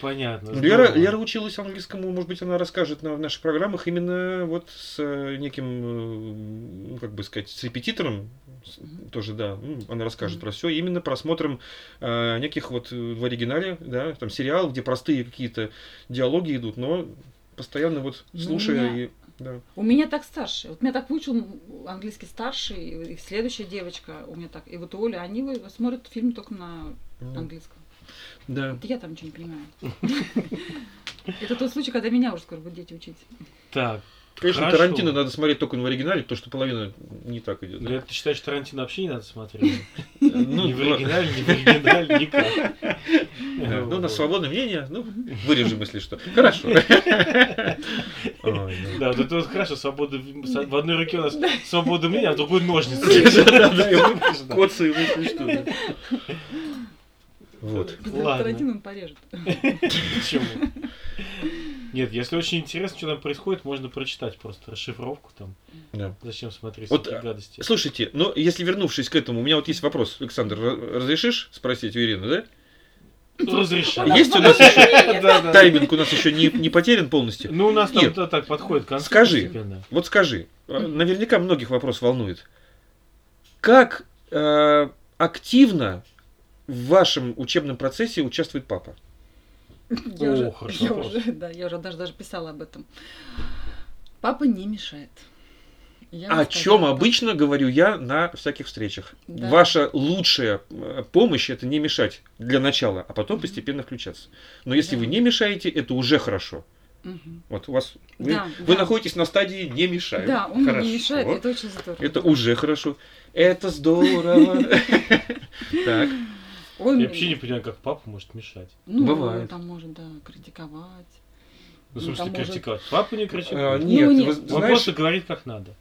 Понятно. Лера училась английскому, может быть, она расскажет в наших программах именно вот с неким, как бы сказать, с репетитором, тоже, да, она расскажет про все, именно просмотром неких вот в оригинале, да, там сериал, где простые какие-то диалоги идут, но постоянно вот слушая и... Да. У меня так старший. Вот меня так выучил английский старший, и следующая девочка у меня так. И вот Оля, они смотрят фильм только на английском. Да. Вот я там ничего не понимаю. Это тот случай, когда меня уже скоро будут дети учить. Так. Конечно, Тарантино надо смотреть только в оригинале, потому что половина не так идет. Да? Ты считаешь, Тарантино вообще не надо смотреть? Ни в оригинале, ни в оригинале, никак. Ну, у нас свободное мнение, ну, вырежем, если что. Хорошо. Да, тут вот хорошо, свобода. В одной руке у нас свобода мнения, а в другой ножницы. Коцы и выпьешь туда. Вот. Тарантино он порежет. Почему? Нет, если очень интересно, что там происходит, можно прочитать просто расшифровку там. Да. Зачем смотреть вот, эти гадости? Слушайте, но если вернувшись к этому, у меня вот есть вопрос, Александр, разрешишь спросить у Ирины, да? Разрешаю. Есть у нас еще тайминг, у нас еще не потерян полностью. Ну, у нас там так подходит концепт. Скажи, наверняка многих вопрос волнует. Как активно в вашем учебном процессе участвует папа? Я уже даже писала об этом. Папа не мешает. О чем обычно говорю я на всяких встречах. Да. Ваша лучшая помощь — это не мешать для начала, а потом постепенно включаться. Но если вы не мешаете, это уже хорошо. Вот у вас вы находитесь на стадии «не мешает». Да, он хорошо. Не мешает, это очень здорово. Это уже хорошо. Это здорово. Так. Я вообще не понимаю, как папа может мешать. Бывает. Он там может, критиковать. В смысле критиковать? Папа не критикует? Нет. Он просто говорит, как надо.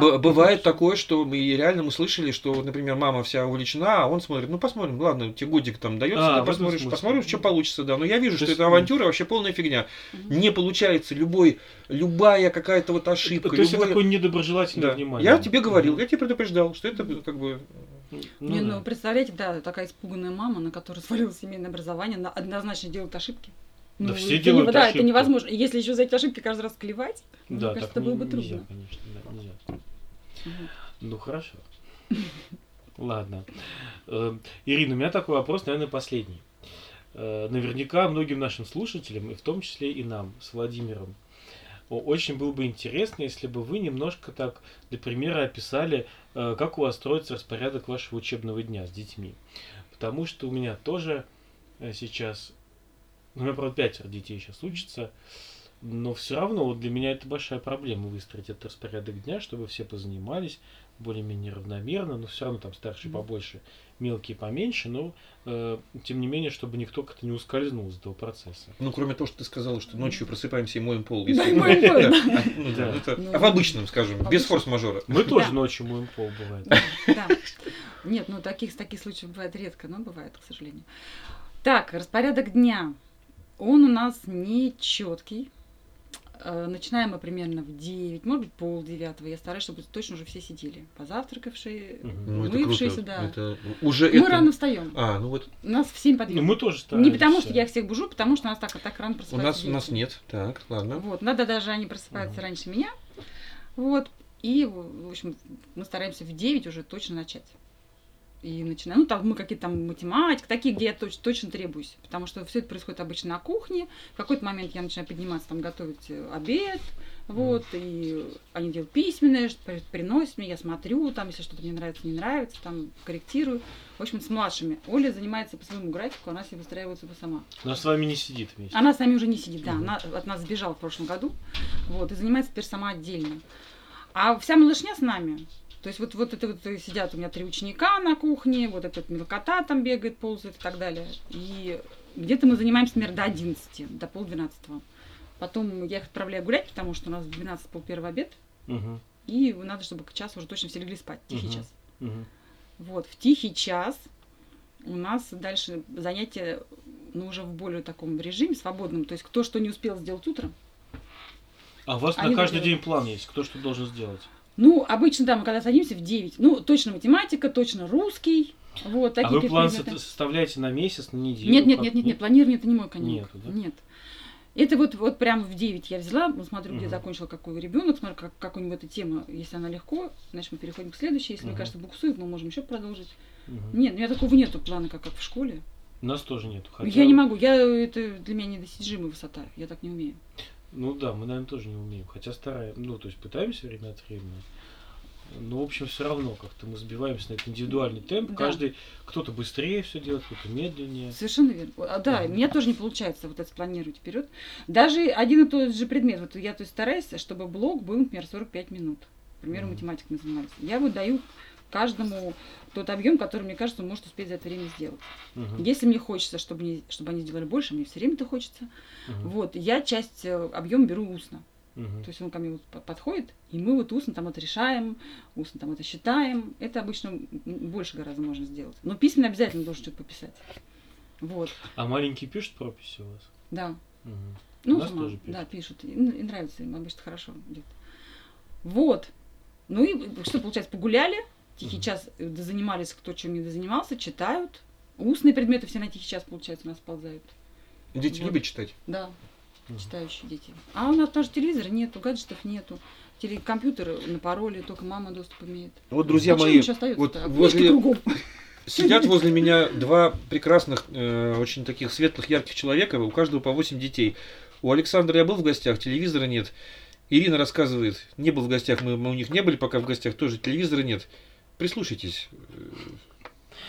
Бывает такое, что мы реально услышали, что, например, мама вся увлечена, а он смотрит, посмотрим, ладно, тебе годик там дается, ты посмотришь, что получится, но я вижу, что эта авантюра вообще полная фигня. Не получается любая какая-то ошибка. То есть это такое недоброжелательное внимание. Я тебе говорил, я тебе предупреждал, что это как бы... Представляете, такая испуганная мама, на которой свалилось семейное образование, она однозначно делает ошибки. Все делают ошибки. Это невозможно. Если еще за эти ошибки каждый раз клевать, мне кажется, это было бы трудно. Конечно, нельзя. Хорошо. Ладно. Ирина, у меня такой вопрос, наверное, последний. Наверняка многим нашим слушателям, и в том числе и нам, с Владимиром, очень было бы интересно, если бы вы немножко так, для примера, описали, как у вас строится распорядок вашего учебного дня с детьми. Потому что у меня тоже сейчас... У меня, правда, 5 детей сейчас учатся, но все равно для меня это большая проблема выстроить этот распорядок дня, чтобы все позанимались более-менее равномерно, но все равно там старшие побольше, мелкие поменьше, но тем не менее, чтобы никто как-то не ускользнул из этого процесса. Кроме того, что ты сказала, что ночью просыпаемся и моем пол. В обычном, скажем, без форс-мажора. Мы тоже ночью моем пол, бывает. Нет, таких случаев бывает редко, но бывает, к сожалению. Так, распорядок дня. Он у нас нечеткий. Начинаем мы примерно в 9, может быть, 8:30. Я стараюсь, чтобы точно уже все сидели. Позавтракавшие, умывшиеся, мы рано встаем. У нас в 7 подъем. Мы тоже стараемся. Не потому, что я всех бужу, потому что у нас так рано просыпаются. У нас нет. Так, ладно. Даже они просыпаются раньше меня. И, в общем, мы стараемся в 9 уже точно начать. И начинаем. Там мы какие-то там математики, такие, где я точно требуюсь. Потому что все это происходит обычно на кухне. В какой-то момент я начинаю подниматься, готовить обед. И они делают письменное, приносят мне, я смотрю, если что-то мне нравится, не нравится, корректирую. В общем, с младшими. Оля занимается по своему графику, она себе выстраивает его сама. Она с вами не сидит вместе. Она с нами уже не сидит, Она от нас сбежала в прошлом году. И занимается теперь сама отдельно. А вся малышня с нами. То есть сидят у меня 3 ученика на кухне, этот мелкота бегает, ползает и так далее. И где-то мы занимаемся, например, до 11, до 11:30. Потом я их отправляю гулять, потому что у нас 12:30 обед. И надо, чтобы к часу уже точно все легли спать, тихий час. В тихий час у нас дальше занятия, уже в более таком режиме, свободном. То есть кто что не успел сделать утром. А у вас на каждый день план есть, кто что должен сделать? Обычно, мы когда садимся в 9. Точно математика, точно русский. А вы план составляете на месяц, на неделю? Нет, планирование – это не мой конек. Нет. Это прям в 9 я взяла, смотрю, где закончила какой ребенок, смотрю, как у него эта тема, если она легко, значит, мы переходим к следующей. Если, мне кажется, буксует, мы можем еще продолжить. Нет, у меня такого нету плана, как в школе. У нас тоже нету. Хотя... Я не могу, это для меня недостижимая высота, я так не умею. Мы, наверное, тоже не умеем, хотя стараемся, пытаемся время от времени, но, в общем, все равно как-то мы сбиваемся на этот индивидуальный темп, каждый, кто-то быстрее все делает, кто-то медленнее. Совершенно верно. У меня тоже не получается это планировать вперед. Даже один и тот же предмет, я стараюсь, чтобы блок был, например, 45 минут, к примеру, математикой мы занимались. Я даю каждому тот объем, который, мне кажется, он может успеть за это время сделать. Если мне хочется, чтобы они сделали больше, мне все время это хочется. Я часть объема беру устно. То есть он ко мне подходит, и мы устно это решаем, устно это считаем. Это обычно больше гораздо можно сделать. Но письменно обязательно должен что-то пописать. А маленькие пишут прописи у вас? Да. У нас тоже пишут. Да, пишут. И нравится им, обычно хорошо идет. И что получается, погуляли? Тихий час дозанимались, кто чем не дозанимался, читают. Устные предметы все на тихий час, получается, у нас ползают. Дети любят читать? Да, читающие дети. А у нас тоже телевизора нету, гаджетов нету. Телекомпьютеры на пароле, только мама доступ имеет. Вот, друзья мои, вот сидят возле меня два прекрасных, очень таких светлых, ярких человека, у каждого по 8 детей. У Александра я был в гостях, телевизора нет. Ирина рассказывает, не был в гостях, мы у них не были пока в гостях, тоже телевизора нет. Прислушайтесь.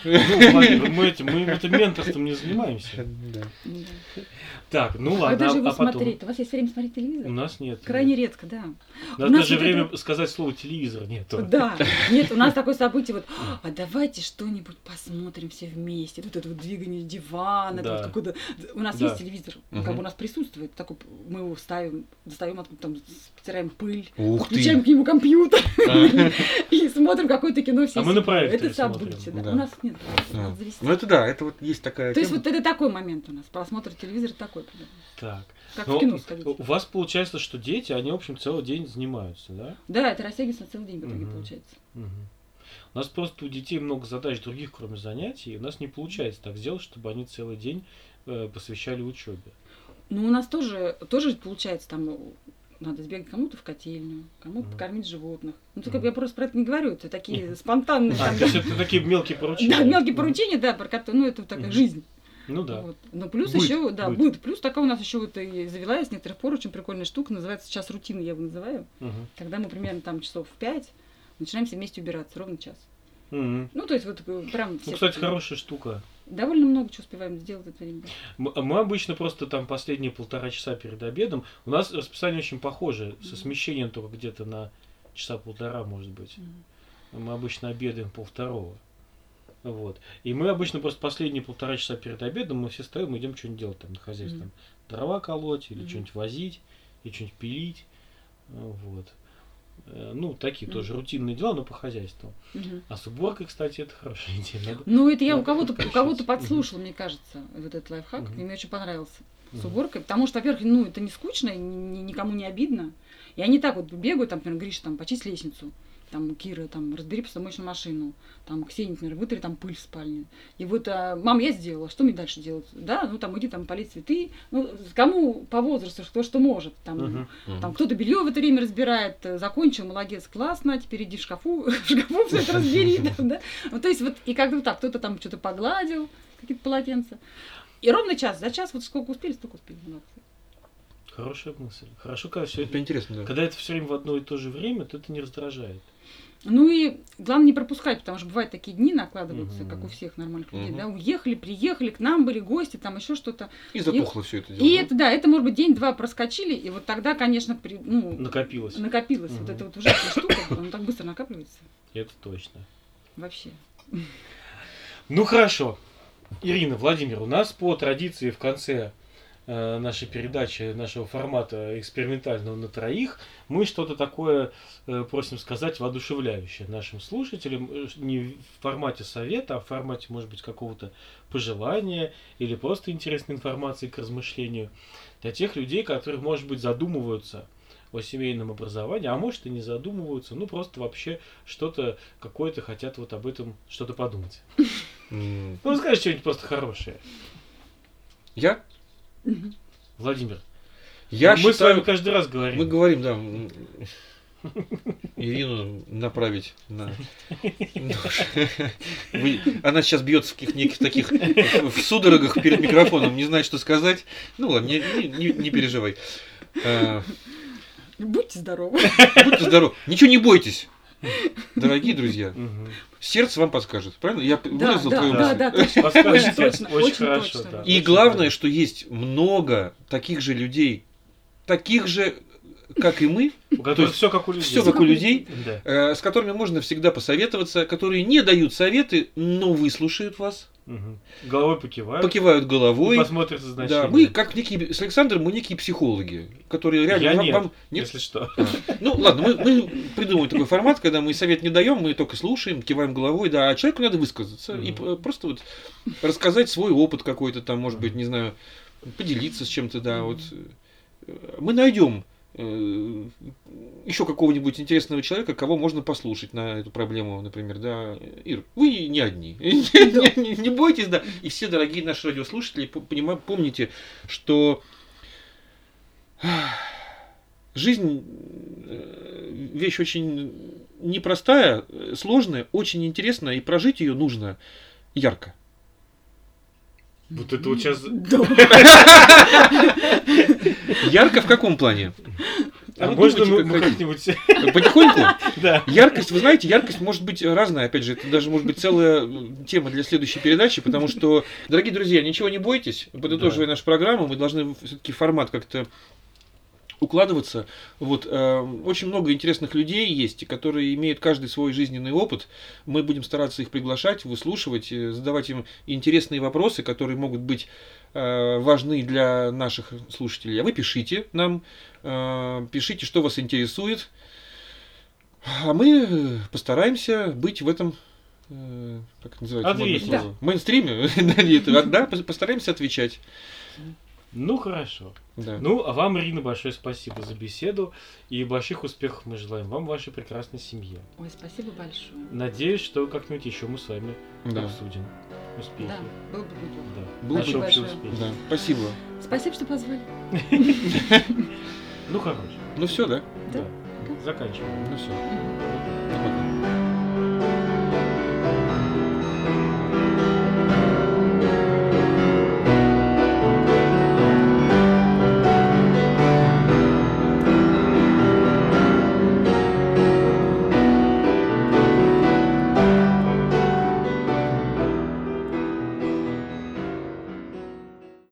Ну, Владимир, мы этим менторством не занимаемся. Да. Так, ну ладно, а потом... Смотреть. У вас есть время смотреть телевизор? У нас нет. Крайне редко, да. У нас даже время сказать слово телевизор нет. Да, нет, у нас такое событие, вот, а давайте что-нибудь посмотрим все вместе. Тут это вот двигание дивана, да. Тут какой-то... У нас есть телевизор, как бы у нас присутствует, такой, мы его ставим, достаем откуда там, стираем пыль, включаем к нему компьютер и смотрим какое-то кино. А мы на проекторе смотрим. У нас нет. Ну это да, это вот есть такая... То есть вот это такой момент у нас, просмотр телевизора такой. Так. Как в кино, скажите. У вас получается, что дети, они, в общем, целый день занимаются, да? Да, это растягивается на целый день в итоге получается. У нас просто у детей много задач других, кроме занятий, и у нас не получается так сделать, чтобы они целый день посвящали учебе. Ну, у нас тоже получается там... Надо сбегать кому-то в котельную, кому-то покормить животных. Ну, только я просто про это не говорю, это такие спонтанные... то есть это такие мелкие поручения. Да, мелкие поручения, да, про которые, ну, это такая жизнь. Ну, да. Вот. Но плюс еще, да, будет. Плюс такая у нас еще вот и завелась с некоторых пор очень прикольная штука, называется сейчас рутина, я его называю. Когда мы примерно там часов в 5 начинаем все вместе убираться, ровно час. Ну, то есть вот прям... Ну, кстати, хорошая штука. Довольно много чего успеваем сделать это время. Мы обычно просто там последние полтора часа перед обедом. У нас расписание очень похоже, со смещением только где-то на часа полтора, может быть. Мы обычно обедаем полвторого. Вот. И мы обычно просто последние полтора часа перед обедом мы все стоим и идем что-нибудь делать там на хозяйстве. Там, дрова колоть, или что-нибудь возить, или что-нибудь пилить. Вот. Ну, такие тоже рутинные дела, но по хозяйству. А с уборкой, кстати, это хорошая идея. Надо... Ну, это я у кого-то подслушала, мне кажется, вот этот лайфхак. И мне очень понравился с уборкой. Потому что, во-первых, ну, это не скучно, никому не обидно. И они так вот бегают, там, например, Гриша, там, почисть лестницу. Там, Кира, там, разбери посудомоечную машину. Там, Ксения, например, вытри там пыль в спальне. И вот, мам, я сделала, что мне дальше делать? Да, ну, там, иди там полить цветы. Ну, кому по возрасту, кто что может. Там, там кто-то белье в это время разбирает, закончил, молодец, классно, теперь иди в шкафу, все это разбери. Да? Ну, то есть, вот, и как-то так, кто-то там что-то погладил, какие-то полотенца. И ровно час, за час, вот сколько успели, столько успели. Хорошая мысль. Хорошо, когда все это интересно. Да. Когда это все время в одно и то же время, то это не раздражает. Ну и главное не пропускать, потому что бывают такие дни накладываются, как у всех нормальных людей, да, уехали, приехали, к нам были гости, там еще что-то. И затухло все это дело. И это, да, это может быть день-два проскочили, и вот тогда, конечно, накопилось. Накопилось. Вот эта вот ужасная штука, она так быстро накапливается. Это точно. Вообще. Ну хорошо. Ирина, Владимир, у нас по традиции в конце нашей передачи, нашего формата экспериментального на троих, мы что-то такое просим сказать воодушевляющее нашим слушателям, не в формате совета, а в формате, может быть, какого-то пожелания или просто интересной информации к размышлению для тех людей, которые, может быть, задумываются о семейном образовании, а может и не задумываются, ну просто вообще что-то какое-то хотят вот об этом что-то подумать. Ну скажи что-нибудь просто хорошее. Я? Владимир, мы с вами каждый раз говорим. Мы говорим, да, Ирину направить на... Она сейчас бьется в неких таких в судорогах перед микрофоном, не знает, что сказать. Ну ладно, не переживай. Будьте здоровы. Будьте здоровы. Ничего не бойтесь. Дорогие друзья, сердце вам подскажет, правильно? Я выразил твою мысль. Да, точно. И главное, что есть много таких же людей, таких же, как и мы, все как у людей, с которыми можно всегда посоветоваться, которые не дают советы, но выслушают вас. Головой покивают. Покивают головой. Посмотрят за значением. Да, мы как некие, с Александром мы некие психологи, которые реально... Нет, если что. Ну, ладно, мы придумываем такой формат, когда мы совет не даем, мы только слушаем, киваем головой, да, а человеку надо высказаться и просто вот рассказать свой опыт какой-то там, может быть, не знаю, поделиться с чем-то, да, вот. Мы найдем еще какого-нибудь интересного человека, кого можно послушать на эту проблему, например, да, Ир, вы не одни, не бойтесь, да, и все дорогие наши радиослушатели, помните, что Жизнь вещь очень непростая, сложная, очень интересная, и прожить ее нужно ярко. Вот это вот сейчас... Ярко в каком плане? А можно мы как-нибудь... Потихоньку? Да. Яркость, вы знаете, яркость может быть разная. Опять же, это даже может быть целая тема для следующей передачи, потому что, дорогие друзья, ничего не бойтесь. Подытоживая нашу программу, мы должны все-таки формат как-то укладываться. Вот, очень много интересных людей есть, которые имеют каждый свой жизненный опыт. Мы будем стараться их приглашать, выслушивать, задавать им интересные вопросы, которые могут быть важны для наших слушателей. А вы пишите нам, пишите, что вас интересует. А мы постараемся быть в этом, как это называется, да, мейнстриме. Да, постараемся отвечать. Ну, хорошо. Да. Ну, а вам, Ирина, большое спасибо за беседу. И больших успехов мы желаем вам, вашей прекрасной семье. Ой, спасибо большое. Надеюсь, что как-нибудь еще мы с вами обсудим успехи. Да, был бы наш общий успех. Да. Спасибо. Спасибо, что позвали. Ну, хорошо. Ну, все, да? Да. Заканчиваем. Ну, все.